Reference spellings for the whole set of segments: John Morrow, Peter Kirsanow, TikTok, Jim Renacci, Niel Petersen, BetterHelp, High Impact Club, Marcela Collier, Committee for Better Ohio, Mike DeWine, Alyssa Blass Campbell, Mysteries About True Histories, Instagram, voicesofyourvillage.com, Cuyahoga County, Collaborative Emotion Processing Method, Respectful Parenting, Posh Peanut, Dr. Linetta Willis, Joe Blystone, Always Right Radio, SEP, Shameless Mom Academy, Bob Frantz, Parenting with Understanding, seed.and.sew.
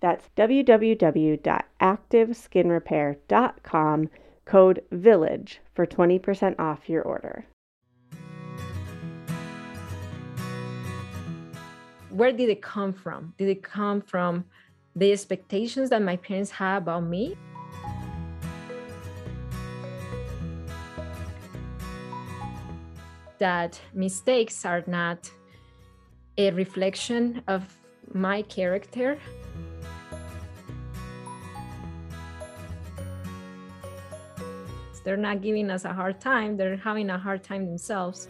That's www.activeskinrepair.com, code VILLAGE for 20% off your order. Where did it come from? Did it come from the expectations that my parents had about me? That mistakes are not a reflection of my character. They're not giving us a hard time, they're having a hard time themselves.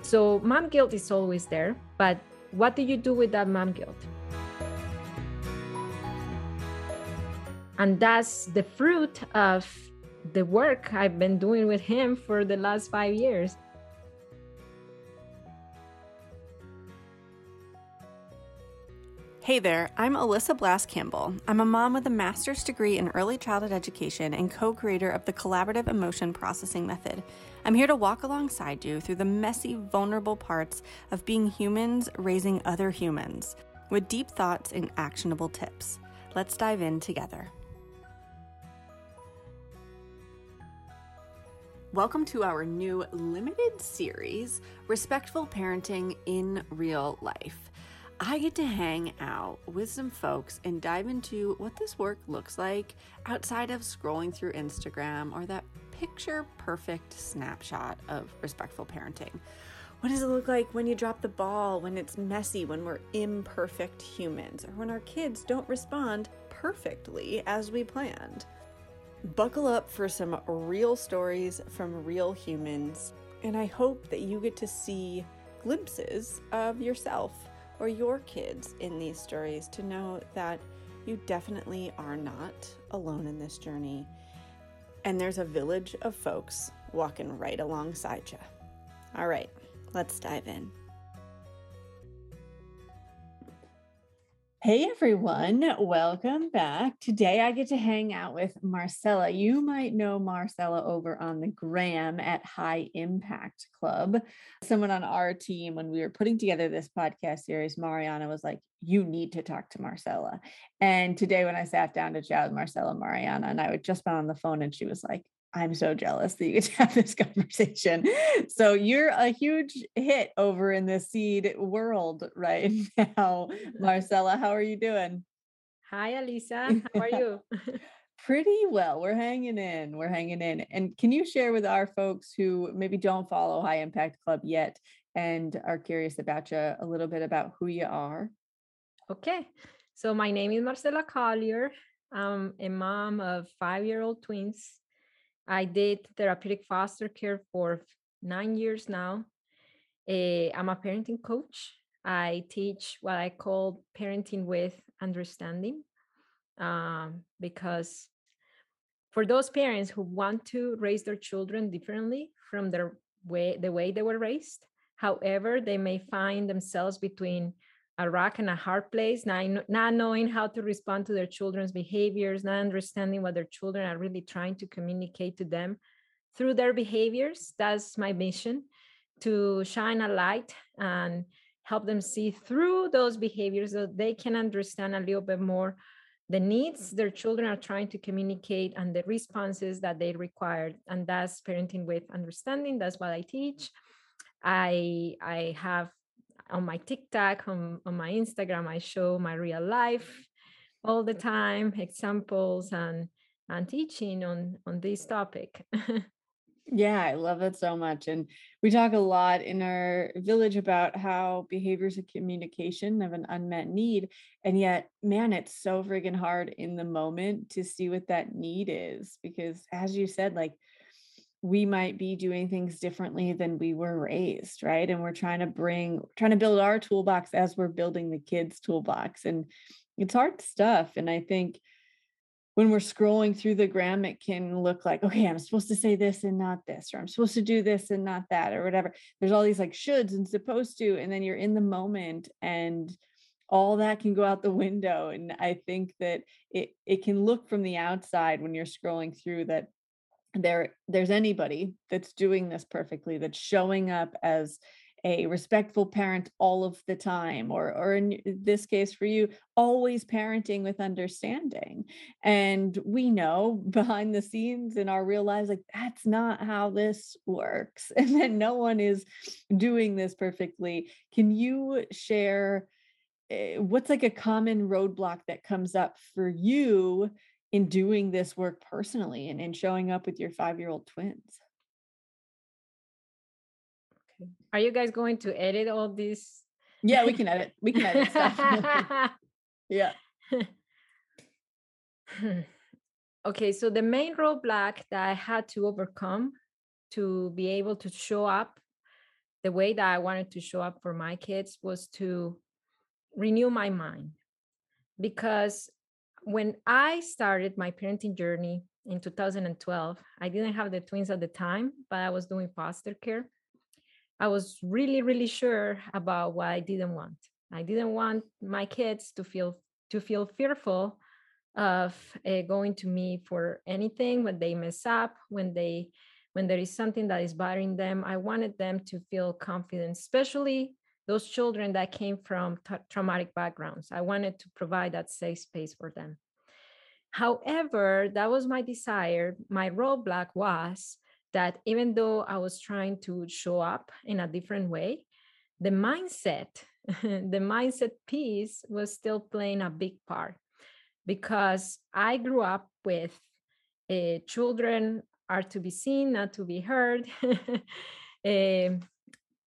So mom guilt is always there, but what do you do with that mom guilt? And that's the fruit of the work I've been doing with him for the last 5 years. Hey there, I'm Alyssa Blass Campbell. I'm a mom with a master's degree in early childhood education and co-creator of the Collaborative Emotion Processing Method. I'm here to walk alongside you through the messy, vulnerable parts of being humans raising other humans with deep thoughts and actionable tips. Let's dive in together. Welcome to our new limited series, Respectful Parenting in Real Life. I get to hang out with some folks and dive into what this work looks like outside of scrolling through Instagram or that picture-perfect snapshot of respectful parenting. What does it look like when you drop the ball, when it's messy, when we're imperfect humans, or when our kids don't respond perfectly as we planned? Buckle up for some real stories from real humans, and I hope that you get to see glimpses of yourself or your kids in these stories to know that you definitely are not alone in this journey, and there's a village of folks walking right alongside you. All right, let's dive in. Hey everyone, welcome back. Today I get to hang out with Marcela. You might know Marcela over on the gram at High Impact Club. Someone on our team, when we were putting together this podcast series, Mariana was like, you need to talk to Marcela. And today when I sat down to chat with Marcela, Mariana and I had just been on the phone, and she was like, I'm so jealous that you get to have this conversation. So you're a huge hit over in the seed world right now. Marcela, how are you doing? Hi, Alyssa. How are you? Pretty well. We're hanging in. And can you share with our folks who maybe don't follow High Impact Club yet and are curious about you a little bit about who you are? Okay. So my name is Marcela Collier. I'm a mom of 5-year-old twins. I did therapeutic foster care for 9 years now. I'm a parenting coach. I teach what I call parenting with understanding, because for those parents who want to raise their children differently from the way they were raised, however, they may find themselves between a rock and a hard place, not knowing how to respond to their children's behaviors, not understanding what their children are really trying to communicate to them through their behaviors. That's my mission, to shine a light and help them see through those behaviors so they can understand a little bit more the needs their children are trying to communicate and the responses that they require. And that's Parenting with Understanding. That's what I teach. I have on my TikTok, on my Instagram, I show my real life all the time, examples and teaching on this topic. Yeah, I love it so much. And we talk a lot in our village about how behaviors of communication have an unmet need. And yet, man, it's so freaking hard in the moment to see what that need is. Because as you said, like, we might be doing things differently than we were raised, right? And we're trying to build our toolbox as we're building the kids' toolbox. And it's hard stuff. And I think when we're scrolling through the gram, it can look like, okay, I'm supposed to say this and not this, or I'm supposed to do this and not that, or whatever. There's all these like shoulds and supposed to, and then you're in the moment and all that can go out the window. And I think that it can look from the outside when you're scrolling through that there's anybody that's doing this perfectly, that's showing up as a respectful parent all of the time, or in this case for you, always parenting with understanding. And we know behind the scenes in our real lives, like, that's not how this works. And then no one is doing this perfectly. Can you share what's like a common roadblock that comes up for you in doing this work personally and in showing up with your 5-year-old twins? Are you guys going to edit all this? Yeah, we can edit. We can edit stuff. Yeah. Okay, so the main roadblock that I had to overcome to be able to show up the way that I wanted to show up for my kids was to renew my mind. Because when I started my parenting journey in 2012, I didn't have the twins at the time, but I was doing foster care. I was really, really sure about what I didn't want. I didn't want my kids to feel fearful of going to me for anything when they mess up, when there is something that is bothering them. I wanted them to feel confident, especially those children that came from traumatic backgrounds. I wanted to provide that safe space for them. However, that was my desire. My roadblock was that even though I was trying to show up in a different way, the mindset piece was still playing a big part, because I grew up with children are to be seen, not to be heard.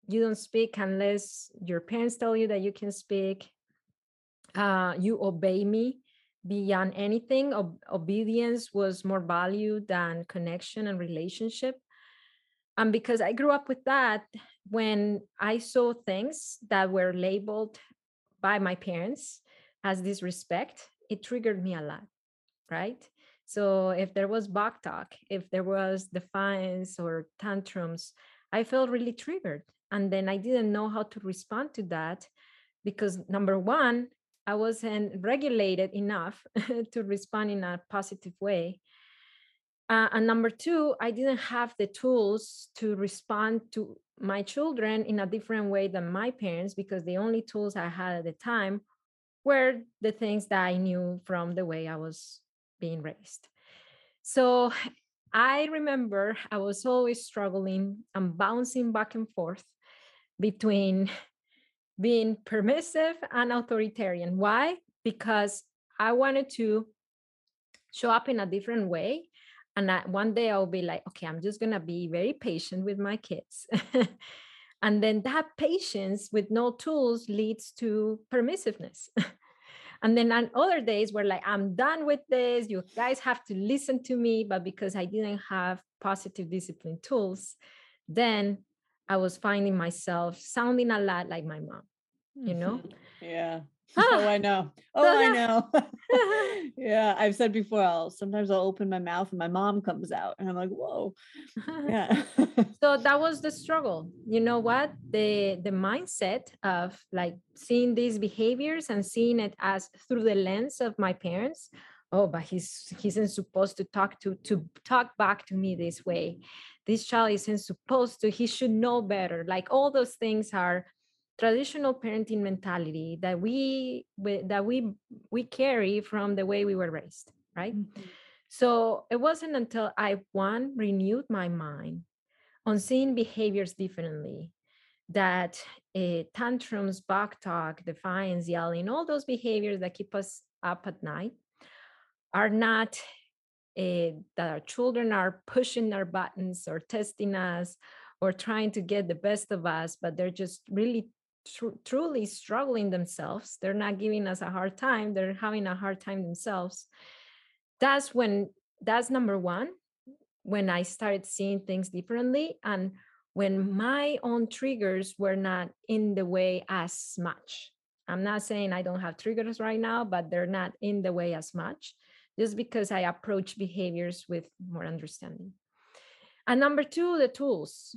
You don't speak unless your parents tell you that you can speak. You obey me. Beyond anything, obedience was more valued than connection and relationship. And because I grew up with that, when I saw things that were labeled by my parents as disrespect, it triggered me a lot, right? So if there was back talk, if there was defiance or tantrums, I felt really triggered. And then I didn't know how to respond to that, because number one, I wasn't regulated enough to respond in a positive way. And number two, I didn't have the tools to respond to my children in a different way than my parents, because the only tools I had at the time were the things that I knew from the way I was being raised. So I remember I was always struggling and bouncing back and forth between being permissive and authoritarian. Why? Because I wanted to show up in a different way. And one day I'll be like, okay, I'm just going to be very patient with my kids. And then that patience with no tools leads to permissiveness. And then on other days where like, I'm done with this, you guys have to listen to me. But because I didn't have positive discipline tools, then I was finding myself sounding a lot like my mom, you know? Yeah. Oh, I know. I know. Yeah. I've said before, sometimes I'll open my mouth and my mom comes out and I'm like, whoa. Yeah. So that was the struggle. You know what? The mindset of like seeing these behaviors and seeing it as through the lens of my parents oh, but he isn't supposed to talk back to me this way. This child isn't supposed to, he should know better. Like all those things are traditional parenting mentality that we carry from the way we were raised, right? Mm-hmm. So it wasn't until I renewed my mind on seeing behaviors differently, that tantrums, backtalk, defiance, yelling, all those behaviors that keep us up at night are not that our children are pushing our buttons or testing us or trying to get the best of us, but they're just really truly struggling themselves. They're not giving us a hard time. They're having a hard time themselves. That's number one, when I started seeing things differently and when my own triggers were not in the way as much. I'm not saying I don't have triggers right now, but they're not in the way as much, just because I approach behaviors with more understanding. And number two, the tools,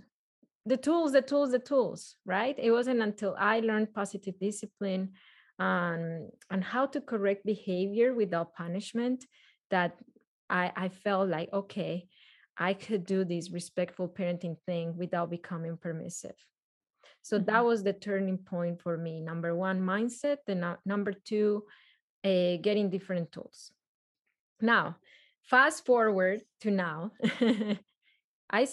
right? It wasn't until I learned positive discipline on how to correct behavior without punishment that I felt like, okay, I could do this respectful parenting thing without becoming permissive. So mm-hmm. that was the turning point for me. Number one, mindset. Then number two, getting different tools. Now, fast forward to now. I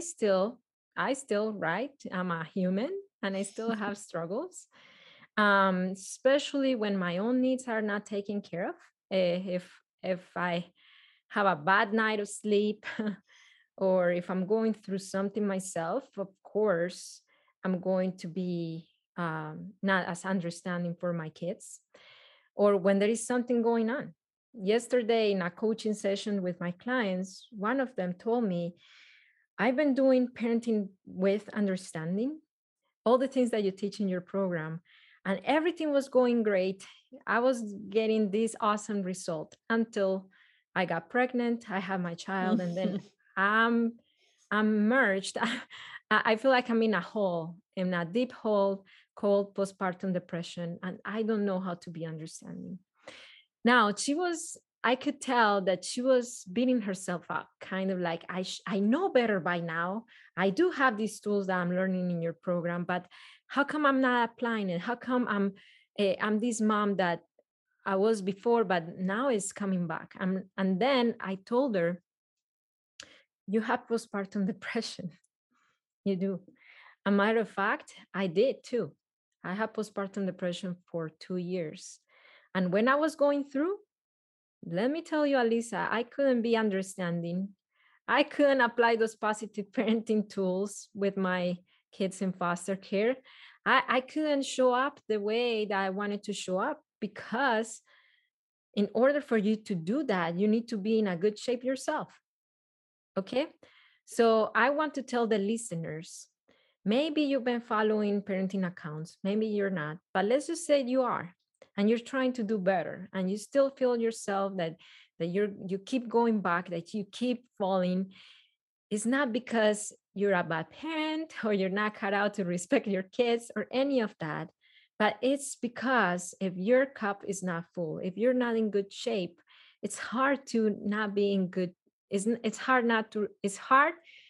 still, right? I'm a human and I still have struggles, especially when my own needs are not taken care of. If I have a bad night of sleep, or if I'm going through something myself, of course, I'm going to be not as understanding for my kids, or when there is something going on. Yesterday in a coaching session with my clients, one of them told me, I've been doing parenting with understanding, all the things that you teach in your program, and everything was going great. I was getting this awesome result until I got pregnant, I had my child, and then I'm merged. I feel like I'm in a hole, in a deep hole called postpartum depression, and I don't know how to be understanding. Now, I could tell that she was beating herself up, kind of like, I know better by now. I do have these tools that I'm learning in your program, but how come I'm not applying it? How come I'm this mom that I was before, but now it's coming back? And then I told her, you have postpartum depression. You do. A matter of fact, I did too. I had postpartum depression for 2 years. And when I was going through, let me tell you, Alyssa, I couldn't be understanding. I couldn't apply those positive parenting tools with my kids in foster care. I couldn't show up the way that I wanted to show up, because in order for you to do that, you need to be in a good shape yourself. Okay? So I want to tell the listeners, maybe you've been following parenting accounts, maybe you're not, but let's just say you are, and you're trying to do better, and you still feel yourself that you keep going back, that you keep falling. It's not because you're a bad parent or you're not cut out to respect your kids or any of that, but it's because if your cup is not full, if you're not in good shape, it's hard to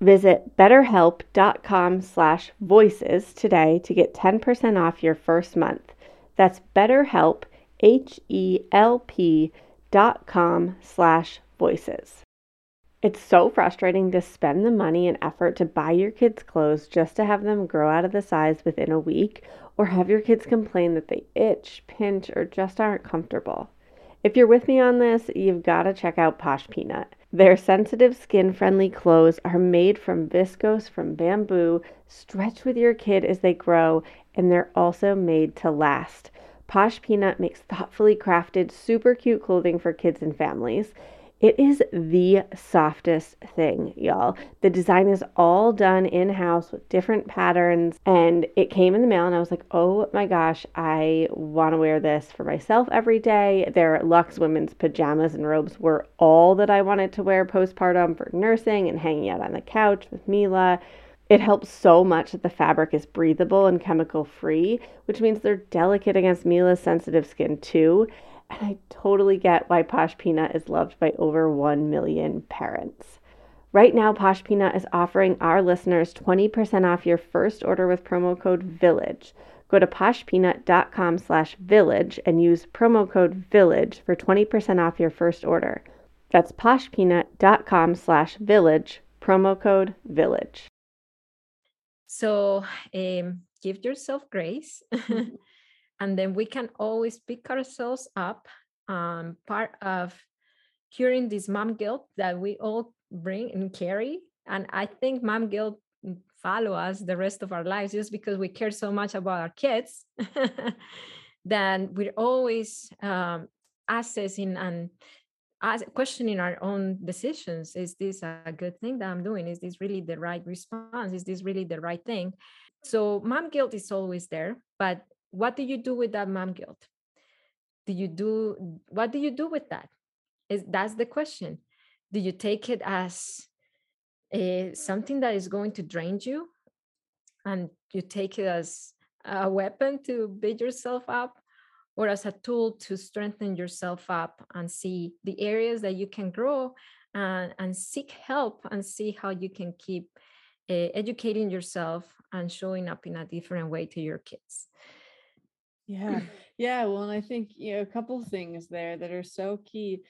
Visit betterhelp.com/voices today to get 10% off your first month. That's BetterHelp, HELP.com/voices. It's so frustrating to spend the money and effort to buy your kids clothes just to have them grow out of the size within a week, or have your kids complain that they itch, pinch, or just aren't comfortable. If you're with me on this, you've got to check out Posh Peanut. Their sensitive skin-friendly clothes are made from viscose from bamboo, stretch with your kid as they grow, and they're also made to last. Posh Peanut makes thoughtfully crafted, super cute clothing for kids and families. It is the softest thing, y'all. The design is all done in-house with different patterns, and it came in the mail and I was like, oh my gosh, I want to wear this for myself every day. Their luxe women's pajamas and robes were all that I wanted to wear postpartum for nursing and hanging out on the couch with Mila. It helps so much that the fabric is breathable and chemical-free, which means they're delicate against Mila's sensitive skin too. And I totally get why Posh Peanut is loved by over 1 million parents. Right now, Posh Peanut is offering our listeners 20% off your first order with promo code VILLAGE. Go to poshpeanut.com/village and use promo code VILLAGE for 20% off your first order. That's poshpeanut.com/village, promo code VILLAGE. So give yourself grace. And then we can always pick ourselves up. Part of curing this mom guilt that we all bring and carry. And I think mom guilt follows us the rest of our lives just because we care so much about our kids. Then we're always assessing and questioning our own decisions. Is this a good thing that I'm doing? Is this really the right response? Is this really the right thing? So mom guilt is always there, but what do you do with that mom guilt? What do you do with that? That's the question. Do you take it as something that is going to drain you, and you take it as a weapon to build yourself up, or as a tool to strengthen yourself up and see the areas that you can grow and seek help and see how you can keep educating yourself and showing up in a different way to your kids? Yeah. Well, and I think, a couple things there that are so key.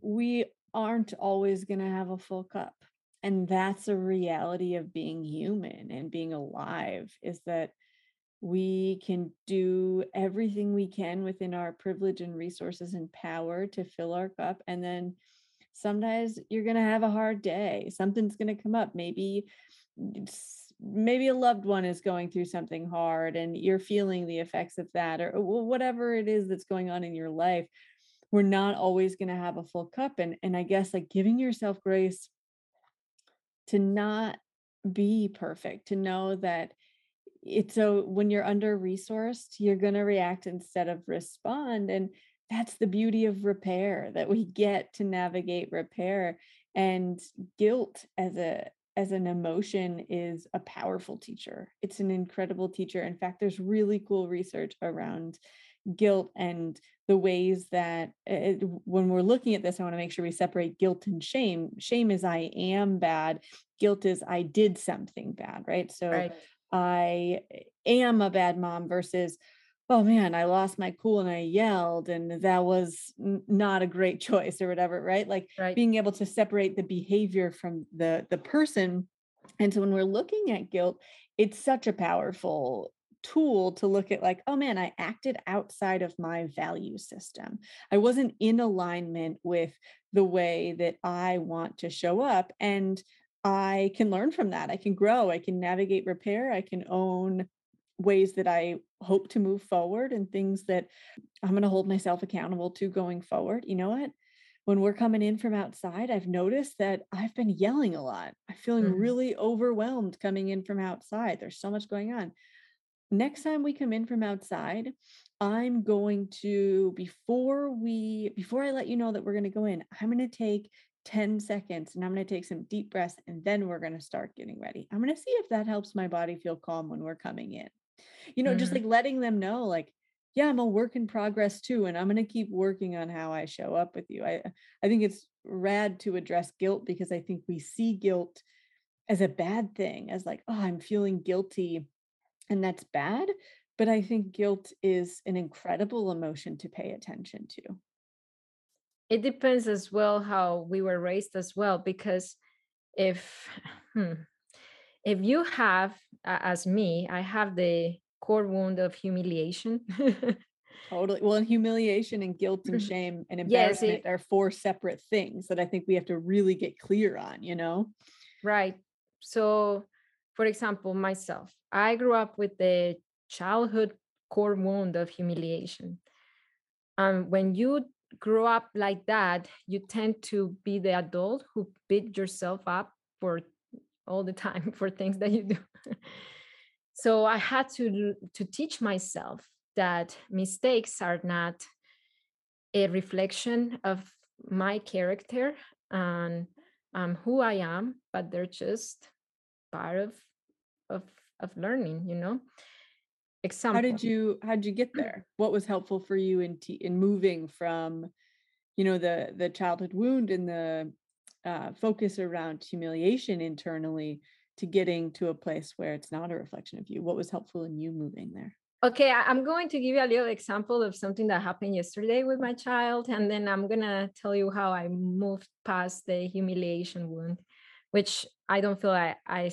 We aren't always going to have a full cup. And that's a reality of being human and being alive, is that we can do everything we can within our privilege and resources and power to fill our cup. And then sometimes you're going to have a hard day. Something's going to come up. Maybe a loved one is going through something hard and you're feeling the effects of that, or whatever it is that's going on in your life. We're not always going to have a full cup. And I guess, like, giving yourself grace to not be perfect, to know that when you're under-resourced, you're going to react instead of respond. And that's the beauty of repair, that we get to navigate repair. And guilt as an emotion is a powerful teacher. It's an incredible teacher. In fact, there's really cool research around guilt and the ways that when we're looking at this, I want to make sure we separate guilt and shame. Shame is I am bad. Guilt is I did something bad, right? So right. I am a bad mom versus, oh man, I lost my cool and I yelled and that was not a great choice or whatever, right? Like right. Being able to separate the behavior from the person. And so when we're looking at guilt, it's such a powerful tool to look at, like, oh man, I acted outside of my value system. I wasn't in alignment with the way that I want to show up. And I can learn from that. I can grow. I can navigate repair. I can own ways that I hope to move forward and things that I'm going to hold myself accountable to going forward. You know what? When we're coming in from outside, I've noticed that I've been yelling a lot. I'm feeling really overwhelmed coming in from outside. There's so much going on. Next time we come in from outside, I'm going to, before I let you know that we're going to go in, I'm going to take 10 seconds and I'm going to take some deep breaths, and then we're going to start getting ready. I'm going to see if that helps my body feel calm when we're coming in. Just like letting them know, like, yeah, I'm a work in progress too. And I'm going to keep working on how I show up with you. I think it's rad to address guilt, because I think we see guilt as a bad thing, as like, oh, I'm feeling guilty and that's bad. But I think guilt is an incredible emotion to pay attention to. It depends as well how we were raised as well, because if you have, as me, I have the core wound of humiliation. Totally. Well, and humiliation and guilt and shame and embarrassment are four separate things that I think we have to really get clear on, you know? Right. So, for example, myself, I grew up with the childhood core wound of humiliation. When you grow up like that, you tend to be the adult who beat yourself up for all the time for things that you do. So I had to teach myself that mistakes are not a reflection of my character and who I am, but they're just part of learning, you know. Example. How did you get there? What was helpful for you in moving from, you know, the childhood wound and the focus around humiliation internally to getting to a place where it's not a reflection of you? What was helpful in you moving there? Okay, I'm going to give you a little example of something that happened yesterday with my child, and then I'm going to tell you how I moved past the humiliation wound, which I don't feel I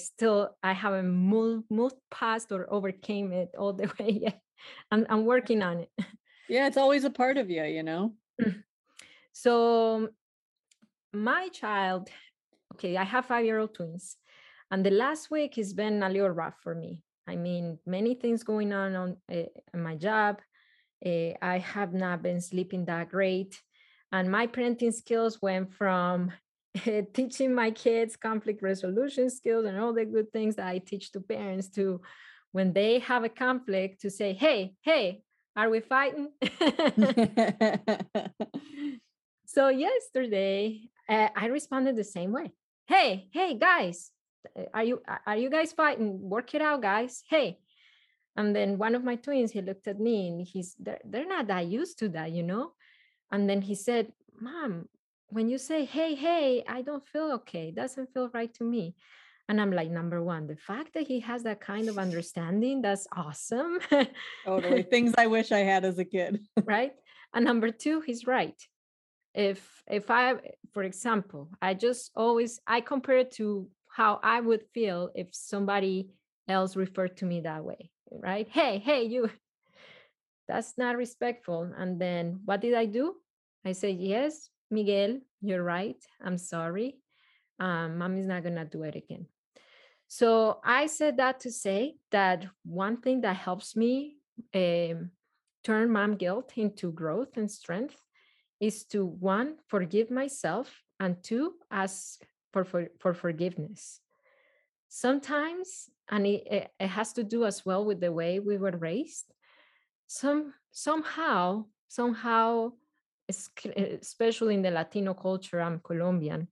haven't moved past or overcame it all the way yet. I'm working on it. Yeah, it's always a part of you, you know? So my child, okay, I have 5-year-old twins, and the last week has been a little rough for me. I mean, many things going on my job. I have not been sleeping that great. And my parenting skills went from teaching my kids conflict resolution skills and all the good things that I teach to parents to, when they have a conflict, to say, hey, are we fighting? So yesterday, I responded the same way. Hey, guys. Are you guys fighting? Work it out, guys. Hey. And then one of my twins, he looked at me and they're not that used to that, you know? And then he said, Mom, when you say, hey, I don't feel okay. It doesn't feel right to me. And I'm like, number one, the fact that he has that kind of understanding, that's awesome. Totally. Things I wish I had as a kid. Right. And number two, he's right. If I, for example, I compare it to how I would feel if somebody else referred to me that way, right? Hey, you, that's not respectful. And then what did I do? I said, yes, Miguel, you're right. I'm sorry. Mommy's not going to do it again. So I said that to say that one thing that helps me turn mom guilt into growth and strength is to, one, forgive myself, and two, ask for forgiveness. Sometimes, and it has to do as well with the way we were raised, somehow, especially in the Latino culture, I'm Colombian,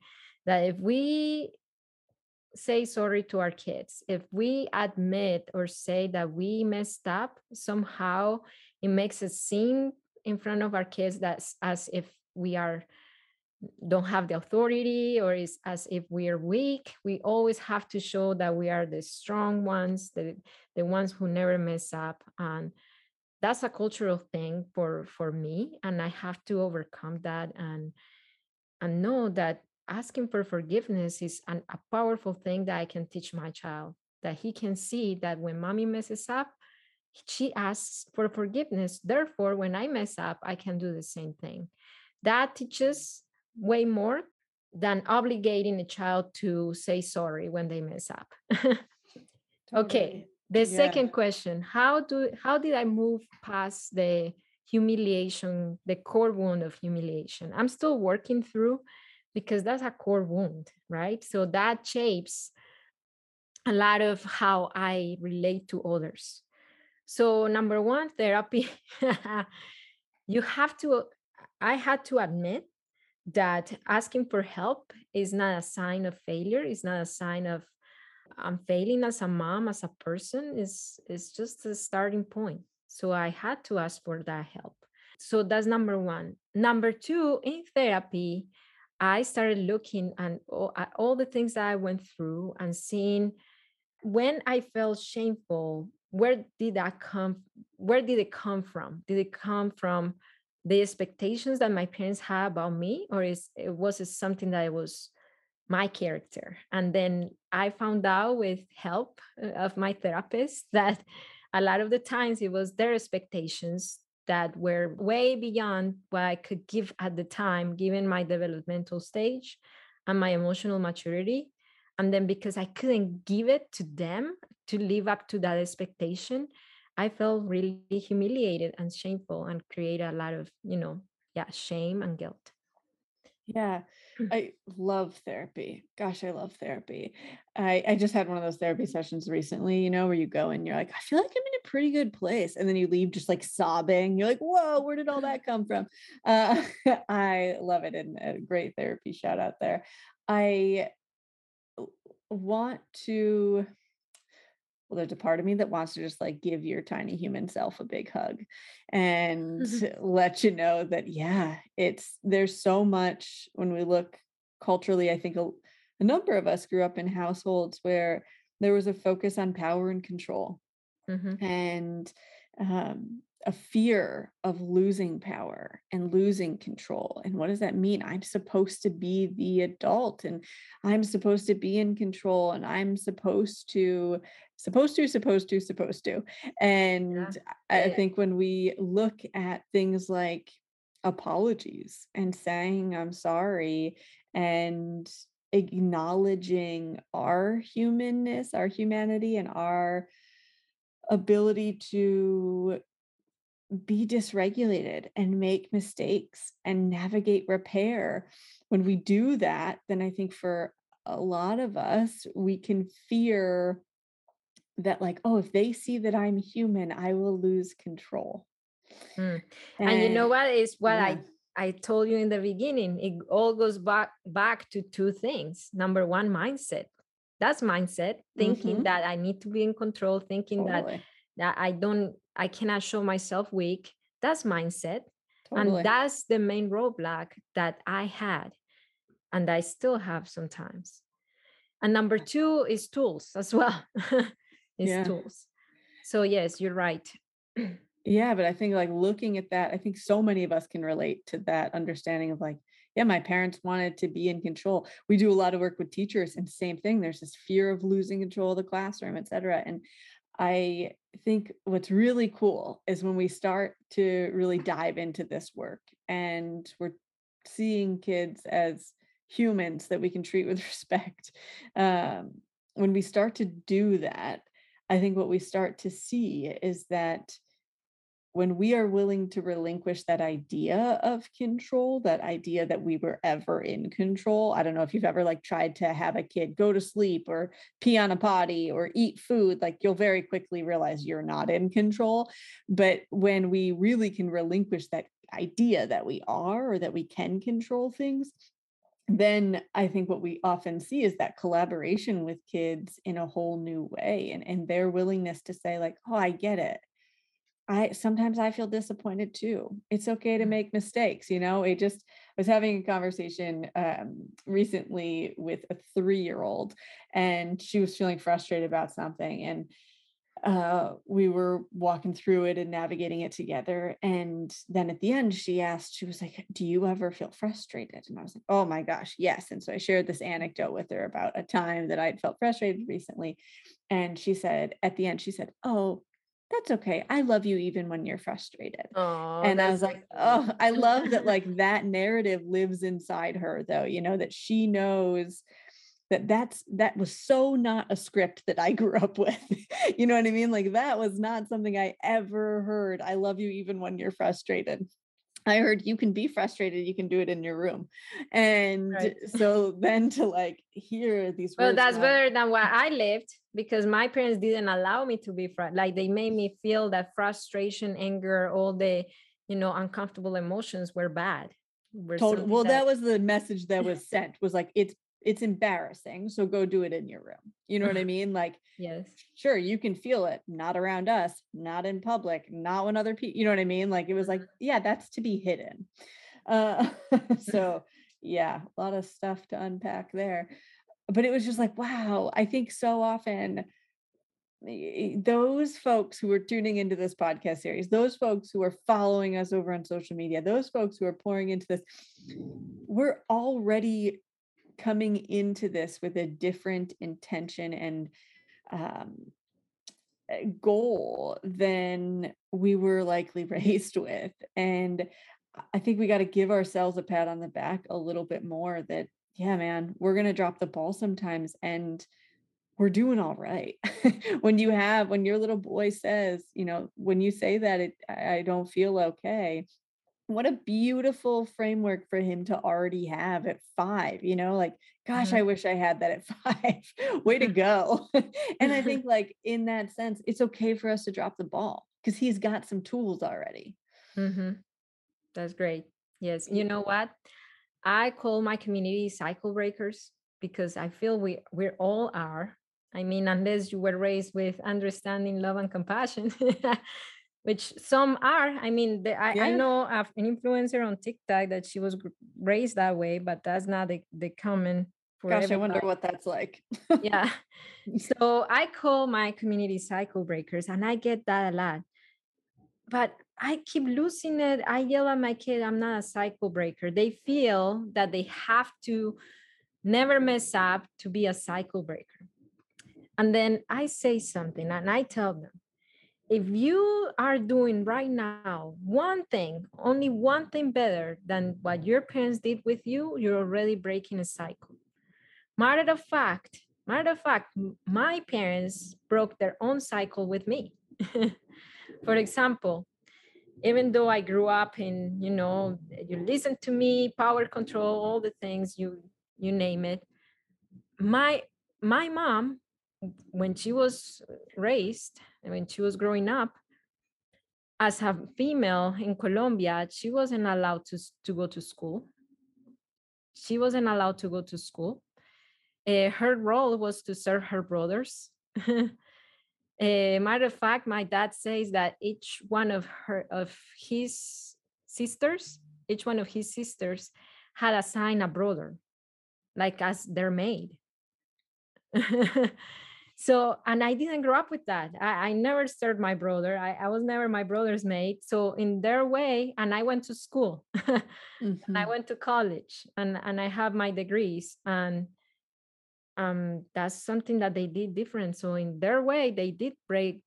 that if we say sorry to our kids, if we admit or say that we messed up, somehow it makes a scene in front of our kids that's as if we are don't have the authority, or it's as if we are weak. We always have to show that we are the strong ones, the ones who never mess up. And that's a cultural thing for me. And I have to overcome that and know that asking for forgiveness is a powerful thing that I can teach my child, that he can see that when mommy messes up, she asks for forgiveness. Therefore, when I mess up, I can do the same thing. That teaches way more than obligating a child to say sorry when they mess up. Okay. The second question, how did I move past the humiliation, the core wound of humiliation? I'm still working through, because that's a core wound, right? So that shapes a lot of how I relate to others. So number one, therapy. I had to admit that asking for help is not a sign of failure. It's not a sign of I'm failing as a mom, as a person. It's just a starting point. So I had to ask for that help. So that's number one. Number two, in therapy, I started looking at all the things that I went through and seeing when I felt shameful, where did it come from? Did it come from the expectations that my parents had about me, or was it something that was my character? And then I found out with help of my therapist that a lot of the times it was their expectations that were way beyond what I could give at the time, given my developmental stage and my emotional maturity. And then because I couldn't give it to them to live up to that expectation, I felt really humiliated and shameful and created a lot of, shame and guilt. Yeah. I love therapy. Gosh, I love therapy. I just had one of those therapy sessions recently, where you go and you're like, I feel like I'm in a pretty good place. And then you leave just like sobbing. You're like, whoa, where did all that come from? I love it. And a great therapy shout out there. There's a part of me that wants to just like give your tiny human self a big hug and let you know that, there's so much when we look culturally. I think a number of us grew up in households where there was a focus on power and control and a fear of losing power and losing control. And what does that mean? I'm supposed to be the adult and I'm supposed to be in control and I'm supposed to. And I think when we look at things like apologies and saying, I'm sorry, and acknowledging our humanness, our humanity, and our ability to be dysregulated and make mistakes and navigate repair. When we do that, then I think for a lot of us, we can fear that like, oh, if they see that I'm human, I will lose control. And you know what is what I told you in the beginning, it all goes back to two things. Number one, mindset. That's mindset, thinking that I need to be in control, thinking that I cannot show myself weak. That's mindset. Totally. And that's the main roadblock that I had and I still have sometimes. And number two is tools as well. Tools. So yes, you're right. Yeah. But I think like looking at that, I think so many of us can relate to that understanding of like, yeah, my parents wanted to be in control. We do a lot of work with teachers and same thing. There's this fear of losing control of the classroom, et cetera. And I think what's really cool is when we start to really dive into this work and we're seeing kids as humans that we can treat with respect. When we start to do that, I think what we start to see is that when we are willing to relinquish that idea of control, that idea that we were ever in control. I don't know if you've ever like tried to have a kid go to sleep or pee on a potty or eat food, like you'll very quickly realize you're not in control. But when we really can relinquish that idea that we are, or that we can control things, then I think what we often see is that collaboration with kids in a whole new way and their willingness to say like, oh, I get it. Sometimes I feel disappointed too. It's okay to make mistakes. I was having a conversation recently with a 3-year-old and she was feeling frustrated about something. And we were walking through it and navigating it together. And then at the end, she was like, do you ever feel frustrated? And I was like, oh my gosh, yes. And so I shared this anecdote with her about a time that I'd felt frustrated recently. And she said, at the end, she said, oh, that's okay. I love you even when you're frustrated. Aww, and I was like, oh, I love that. Like that narrative lives inside her though, that she knows that was so not a script that I grew up with. You know what I mean? Like that was not something I ever heard. I love you even when you're frustrated. I heard you can be frustrated. You can do it in your room. And so then to like hear these words. Well, that's better than where I lived because my parents didn't allow me to be frustrated. Like they made me feel that frustration, anger, all the, uncomfortable emotions were bad. Well, that was the message that was sent was like, it's embarrassing. So go do it in your room. You know what I mean? Like, yes, sure. You can feel it. Not around us, not in public, not when other people, you know what I mean? Like, it was like, yeah, that's to be hidden. So yeah, a lot of stuff to unpack there. But it was just like, wow, I think so often those folks who are tuning into this podcast series, those folks who are following us over on social media, those folks who are pouring into this, we're already coming into this with a different intention and goal than we were likely raised with. And I think we got to give ourselves a pat on the back a little bit more that, yeah, man, we're going to drop the ball sometimes and we're doing all right. When your little boy says, you know, when you say that, I don't feel okay. What a beautiful framework for him to already have at 5, you know, like, gosh, I wish I had that at 5, way to go. And I think like in that sense, it's okay for us to drop the ball because he's got some tools already. Mm-hmm. That's great. Yes. You know what? I call my community cycle breakers because I feel we all are. I mean, unless you were raised with understanding, love, and compassion, which some are. I mean, I know an influencer on TikTok that she was raised that way, but that's not the common for Gosh, everybody. I wonder what that's like. Yeah. So I call my community cycle breakers, and I get that a lot. But I keep losing it. I yell at my kid, I'm not a cycle breaker. They feel that they have to never mess up to be a cycle breaker. And then I say something and I tell them, if you are doing right now one thing, only one thing better than what your parents did with you, you're already breaking a cycle. Matter of fact, my parents broke their own cycle with me. For example, even though I grew up in, you know, you listen to me, power control, all the things, you name it. My mom, when she was raised, when she was growing up, as a female in Colombia, she wasn't allowed to go to school. Her role was to serve her brothers. Matter of fact, my dad says that each one of his sisters had assigned a brother, like as their maid. So, and I didn't grow up with that. I never served my brother. I was never my brother's maid. So in their way, and I went to school, mm-hmm. and I went to college, and I have my degrees, and that's something that they did different. So in their way, they did break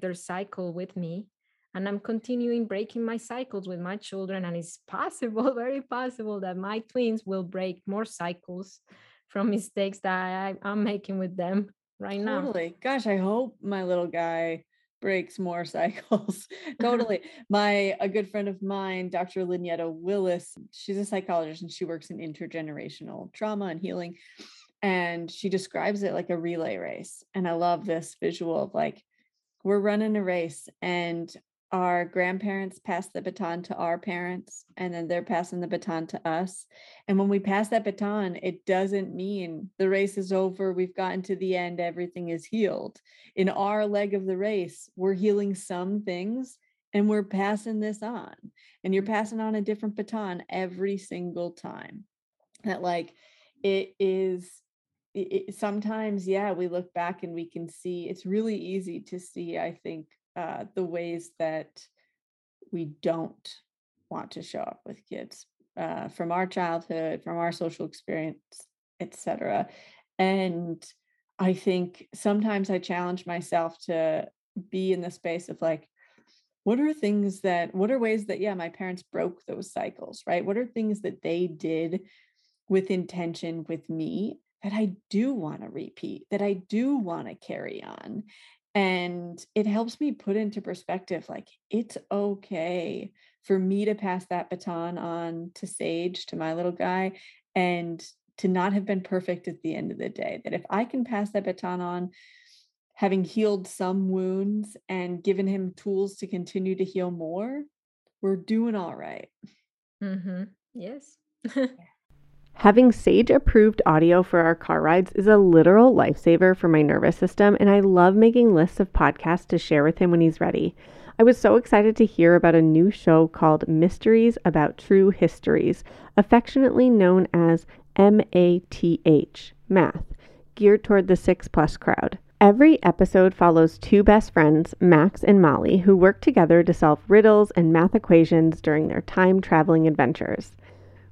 their cycle with me, and I'm continuing breaking my cycles with my children. And it's possible, very possible, that my twins will break more cycles from mistakes that I'm making with them right now. Totally. Gosh, I hope my little guy breaks more cycles. Totally. A good friend of mine, Dr. Linetta Willis, she's a psychologist and she works in intergenerational trauma and healing. And she describes it like a relay race. And I love this visual of like, we're running a race and our grandparents pass the baton to our parents, and then they're passing the baton to us. And when we pass that baton, it doesn't mean the race is over. We've gotten to the end. Everything is healed. In our leg of the race, we're healing some things and we're passing this on, and you're passing on a different baton every single time. That like, it is, sometimes, yeah, we look back and we can see, it's really easy to see, I think, the ways that we don't want to show up with kids from our childhood, from our social experience, etc. And I think sometimes I challenge myself to be in the space of like, what are ways that, yeah, my parents broke those cycles, right? What are things that they did with intention with me that I do want to repeat, that I do want to carry on. And it helps me put into perspective, like, it's okay for me to pass that baton on to Sage, to my little guy, and to not have been perfect at the end of the day. That if I can pass that baton on, having healed some wounds and given him tools to continue to heal more, we're doing all right. Mm-hmm. Yes. Having Sage-approved audio for our car rides is a literal lifesaver for my nervous system, and I love making lists of podcasts to share with him when he's ready. I was so excited to hear about a new show called Mysteries About True Histories, affectionately known as MATH, Math, geared toward the 6+ crowd. Every episode follows two best friends, Max and Molly, who work together to solve riddles and math equations during their time-traveling adventures.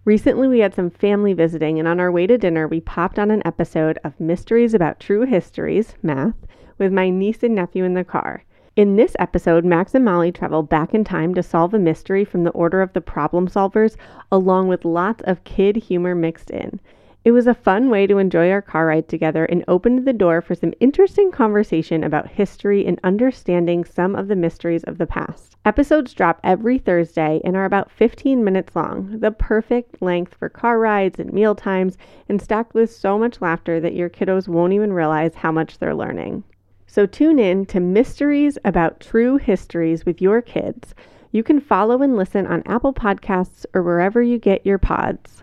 Recently, we had some family visiting, and on our way to dinner, we popped on an episode of Mysteries About True Histories, Math, with my niece and nephew in the car. In this episode, Max and Molly travel back in time to solve a mystery from the Order of the Problem Solvers, along with lots of kid humor mixed in. It was a fun way to enjoy our car ride together and opened the door for some interesting conversation about history and understanding some of the mysteries of the past. Episodes drop every Thursday and are about 15 minutes long, the perfect length for car rides and meal times, and stacked with so much laughter that your kiddos won't even realize how much they're learning. So tune in to Mysteries About True Histories with your kids. You can follow and listen on Apple Podcasts or wherever you get your pods.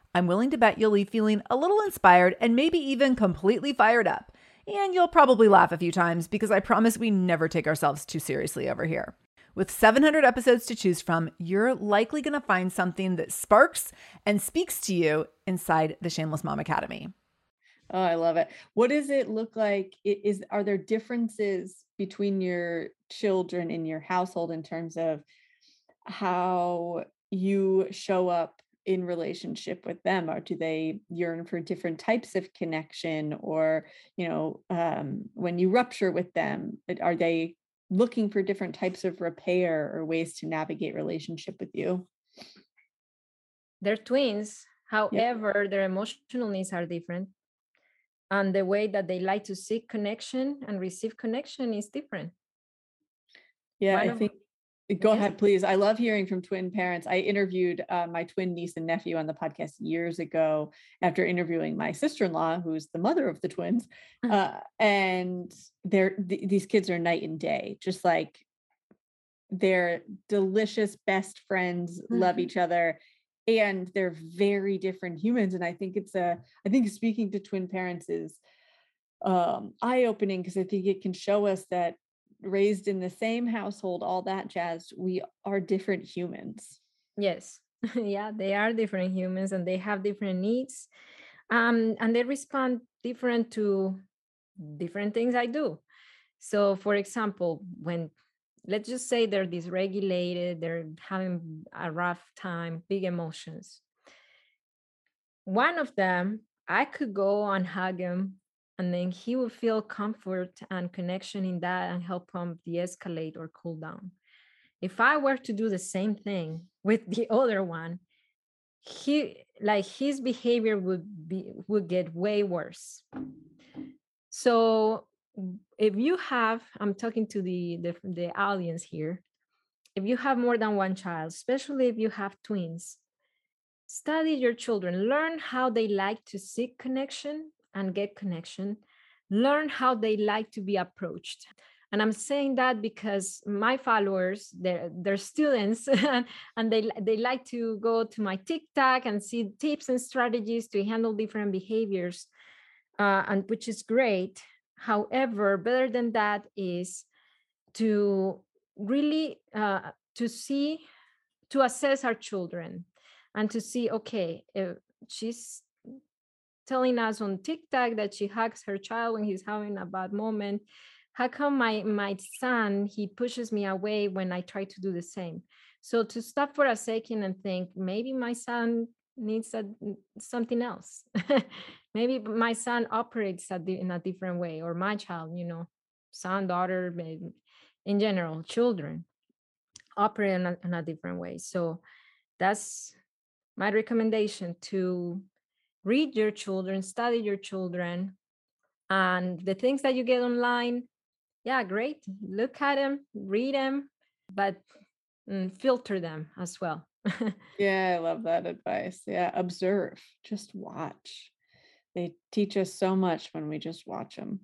I'm willing to bet you'll leave feeling a little inspired and maybe even completely fired up. And you'll probably laugh a few times because I promise we never take ourselves too seriously over here. With 700 episodes to choose from, you're likely going to find something that sparks and speaks to you inside the Shameless Mom Academy. Oh, I love it. What does it look like? Are there differences between your children in your household in terms of how you show up in relationship with them, or do they yearn for different types of connection? Or, you know, when you rupture with them, are they looking for different types of repair or ways to navigate relationship with you? They're twins. However, Their emotional needs are different. And the way that they like to seek connection and receive connection is different. Yeah, Go ahead, please. I love hearing from twin parents. I interviewed my twin niece and nephew on the podcast years ago after interviewing my sister-in-law, who's the mother of the twins. And these kids are night and day, just like they're delicious best friends, love each other, and they're very different humans. And I think I think speaking to twin parents is eye-opening, because I think it can show us that raised in the same household, all that jazz, we are different humans. Yes. Yeah, they are different humans and they have different needs. And they respond different to different things I do. So for example, when, let's just say they're dysregulated, they're having a rough time, big emotions. One of them, I could go and hug him, and then he will feel comfort and connection in that and help him de-escalate or cool down. If I were to do the same thing with the other one, his behavior would get way worse. So if you have, I'm talking to the audience here, if you have more than one child, especially if you have twins, study your children, learn how they like to seek connection and get connection, learn how they like to be approached. And I'm saying that because my followers, they're students, and they like to go to my TikTok and see tips and strategies to handle different behaviors, and which is great. However, better than that is to really to assess our children and to see, okay, if she's telling us on TikTok that she hugs her child when he's having a bad moment. How come my son, he pushes me away when I try to do the same? So to stop for a second and think, maybe my son needs something else. Maybe my son operates in a different way, or my child, son, daughter, maybe in general, children operate in a different way. So that's my recommendation, to read your children, study your children, and the things that you get online. Yeah, great. Look at them, read them, but filter them as well. Yeah, I love that advice. Yeah, observe, just watch. They teach us so much when we just watch them.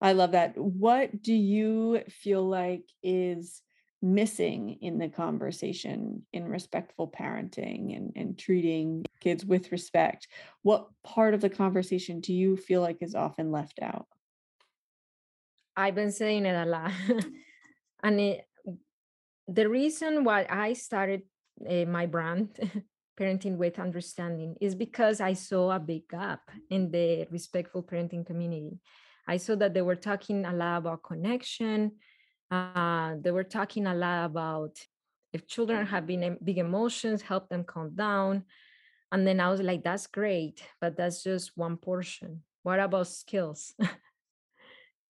I love that. What do you feel like is missing in the conversation in respectful parenting and treating kids with respect? What part of the conversation do you feel like is often left out? I've been saying it a lot. And the reason why I started my brand, Parenting with Understanding, is because I saw a big gap in the respectful parenting community. I saw that they were talking a lot about connection. They were talking a lot about if children have been big emotions, help them calm down. And then I was like, that's great, but that's just one portion. What about skills?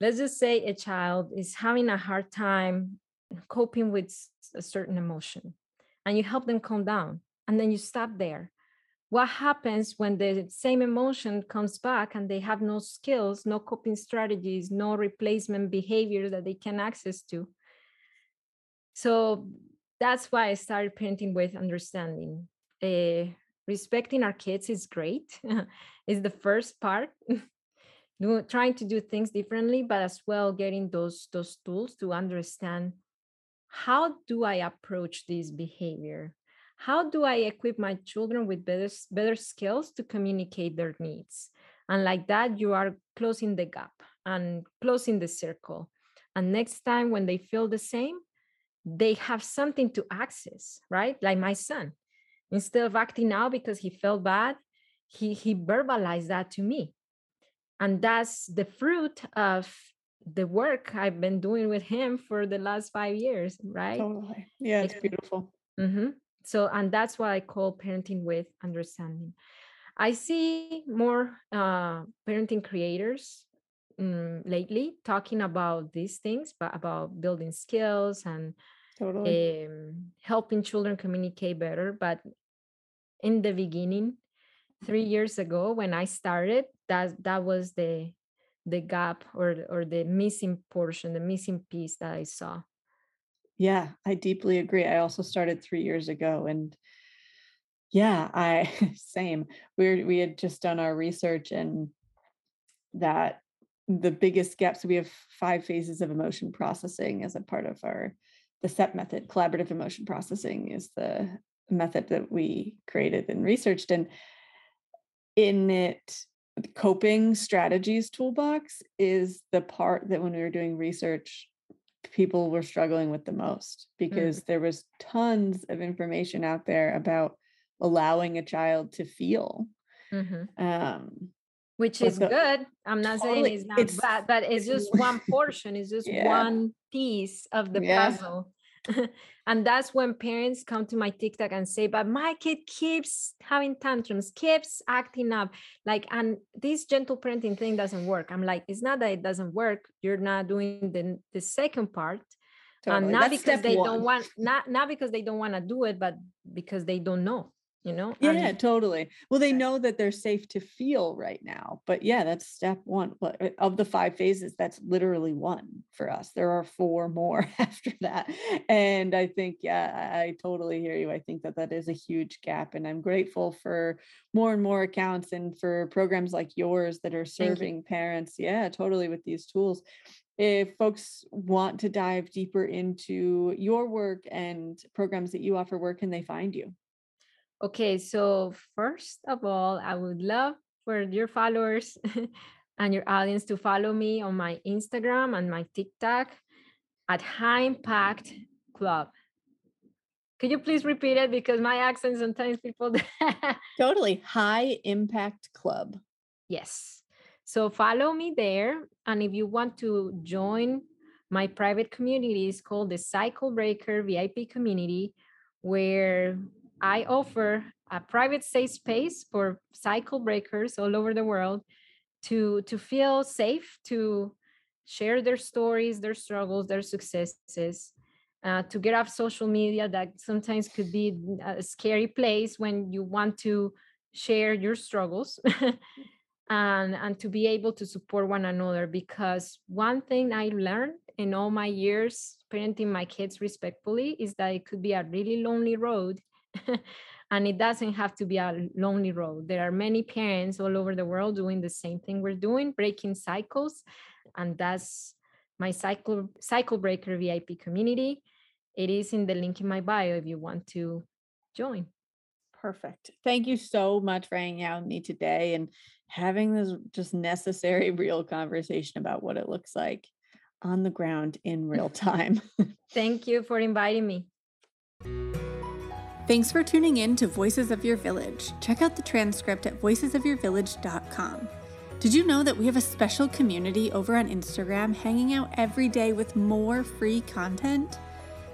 Let's just say a child is having a hard time coping with a certain emotion, and you help them calm down, and then you stop there. What happens when the same emotion comes back and they have no skills, no coping strategies, no replacement behaviors that they can access to? So that's why I started Parenting with Understanding. Respecting our kids is great. It's the first part. Trying to do things differently, but as well getting those tools to understand, how do I approach this behavior? How do I equip my children with better skills to communicate their needs? And like that, you are closing the gap and closing the circle. And next time when they feel the same, they have something to access, right? Like my son, instead of acting out because he felt bad, he verbalized that to me. And that's the fruit of the work I've been doing with him for the last 5 years, right? Totally. Yeah, it's beautiful. Mm-hmm. So, and that's what I call Parenting with Understanding. I see more parenting creators lately talking about these things, but about building skills and totally. Helping children communicate better. But in the beginning, 3 years ago, when I started, that was the gap or the missing portion, the missing piece that I saw. Yeah, I deeply agree. I also started 3 years ago, and yeah, same. We had just done our research, and that the biggest gaps, we have 5 phases of emotion processing as a part of the SEP method. Collaborative emotion processing is the method that we created and researched, and in it, the coping strategies toolbox is the part that when we were doing research, people were struggling with the most, because there was tons of information out there about allowing a child to feel. Mm-hmm. Which is good. I'm not saying it's not bad, but it's just one portion. It's just one piece of the puzzle. And that's when parents come to my TikTok and say, but my kid keeps having tantrums, keeps acting up, and this gentle parenting thing doesn't work. I'm like, it's not that it doesn't work. You're not doing the second part. Totally. And not because they don't want, not because they don't want to do it, but because they don't know, Yeah, totally. Well, they know that they're safe to feel right now, but yeah, that's step one of the 5 phases. That's literally one for us. There are 4 more after that. And I think, I totally hear you. I think that is a huge gap, and I'm grateful for more and more accounts and for programs like yours that are serving parents. Yeah, totally. With these tools. If folks want to dive deeper into your work and programs that you offer, where can they find you? Okay, so first of all, I would love for your followers and your audience to follow me on my Instagram and my TikTok at High Impact Club. Could you please repeat it? Because my accent sometimes people... Totally. High Impact Club. Yes. So follow me there. And if you want to join my private community, it's called the Cycle Breaker VIP community, where I offer a private safe space for cycle breakers all over the world to feel safe, to share their stories, their struggles, their successes, to get off social media that sometimes could be a scary place when you want to share your struggles and to be able to support one another. Because one thing I learned in all my years parenting my kids respectfully is that it could be a really lonely road. And it doesn't have to be a lonely road. There are many parents all over the world doing the same thing we're doing, breaking cycles. And that's my cycle breaker VIP community. It is in the link in my bio if you want to join. Perfect. Thank you so much for hanging out with me today and having this just necessary real conversation about what it looks like on the ground in real time. Thank you for inviting me. Thanks for tuning in to Voices of Your Village. Check out the transcript at voicesofyourvillage.com. Did you know that we have a special community over on Instagram hanging out every day with more free content?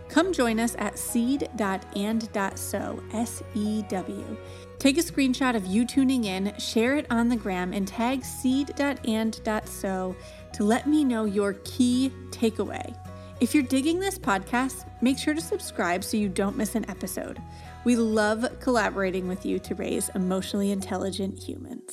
Come join us at seed.and.sew, S-E-W. Take a screenshot of you tuning in, share it on the gram, and tag seed.and.sew to let me know your key takeaway. If you're digging this podcast, make sure to subscribe so you don't miss an episode. We love collaborating with you to raise emotionally intelligent humans.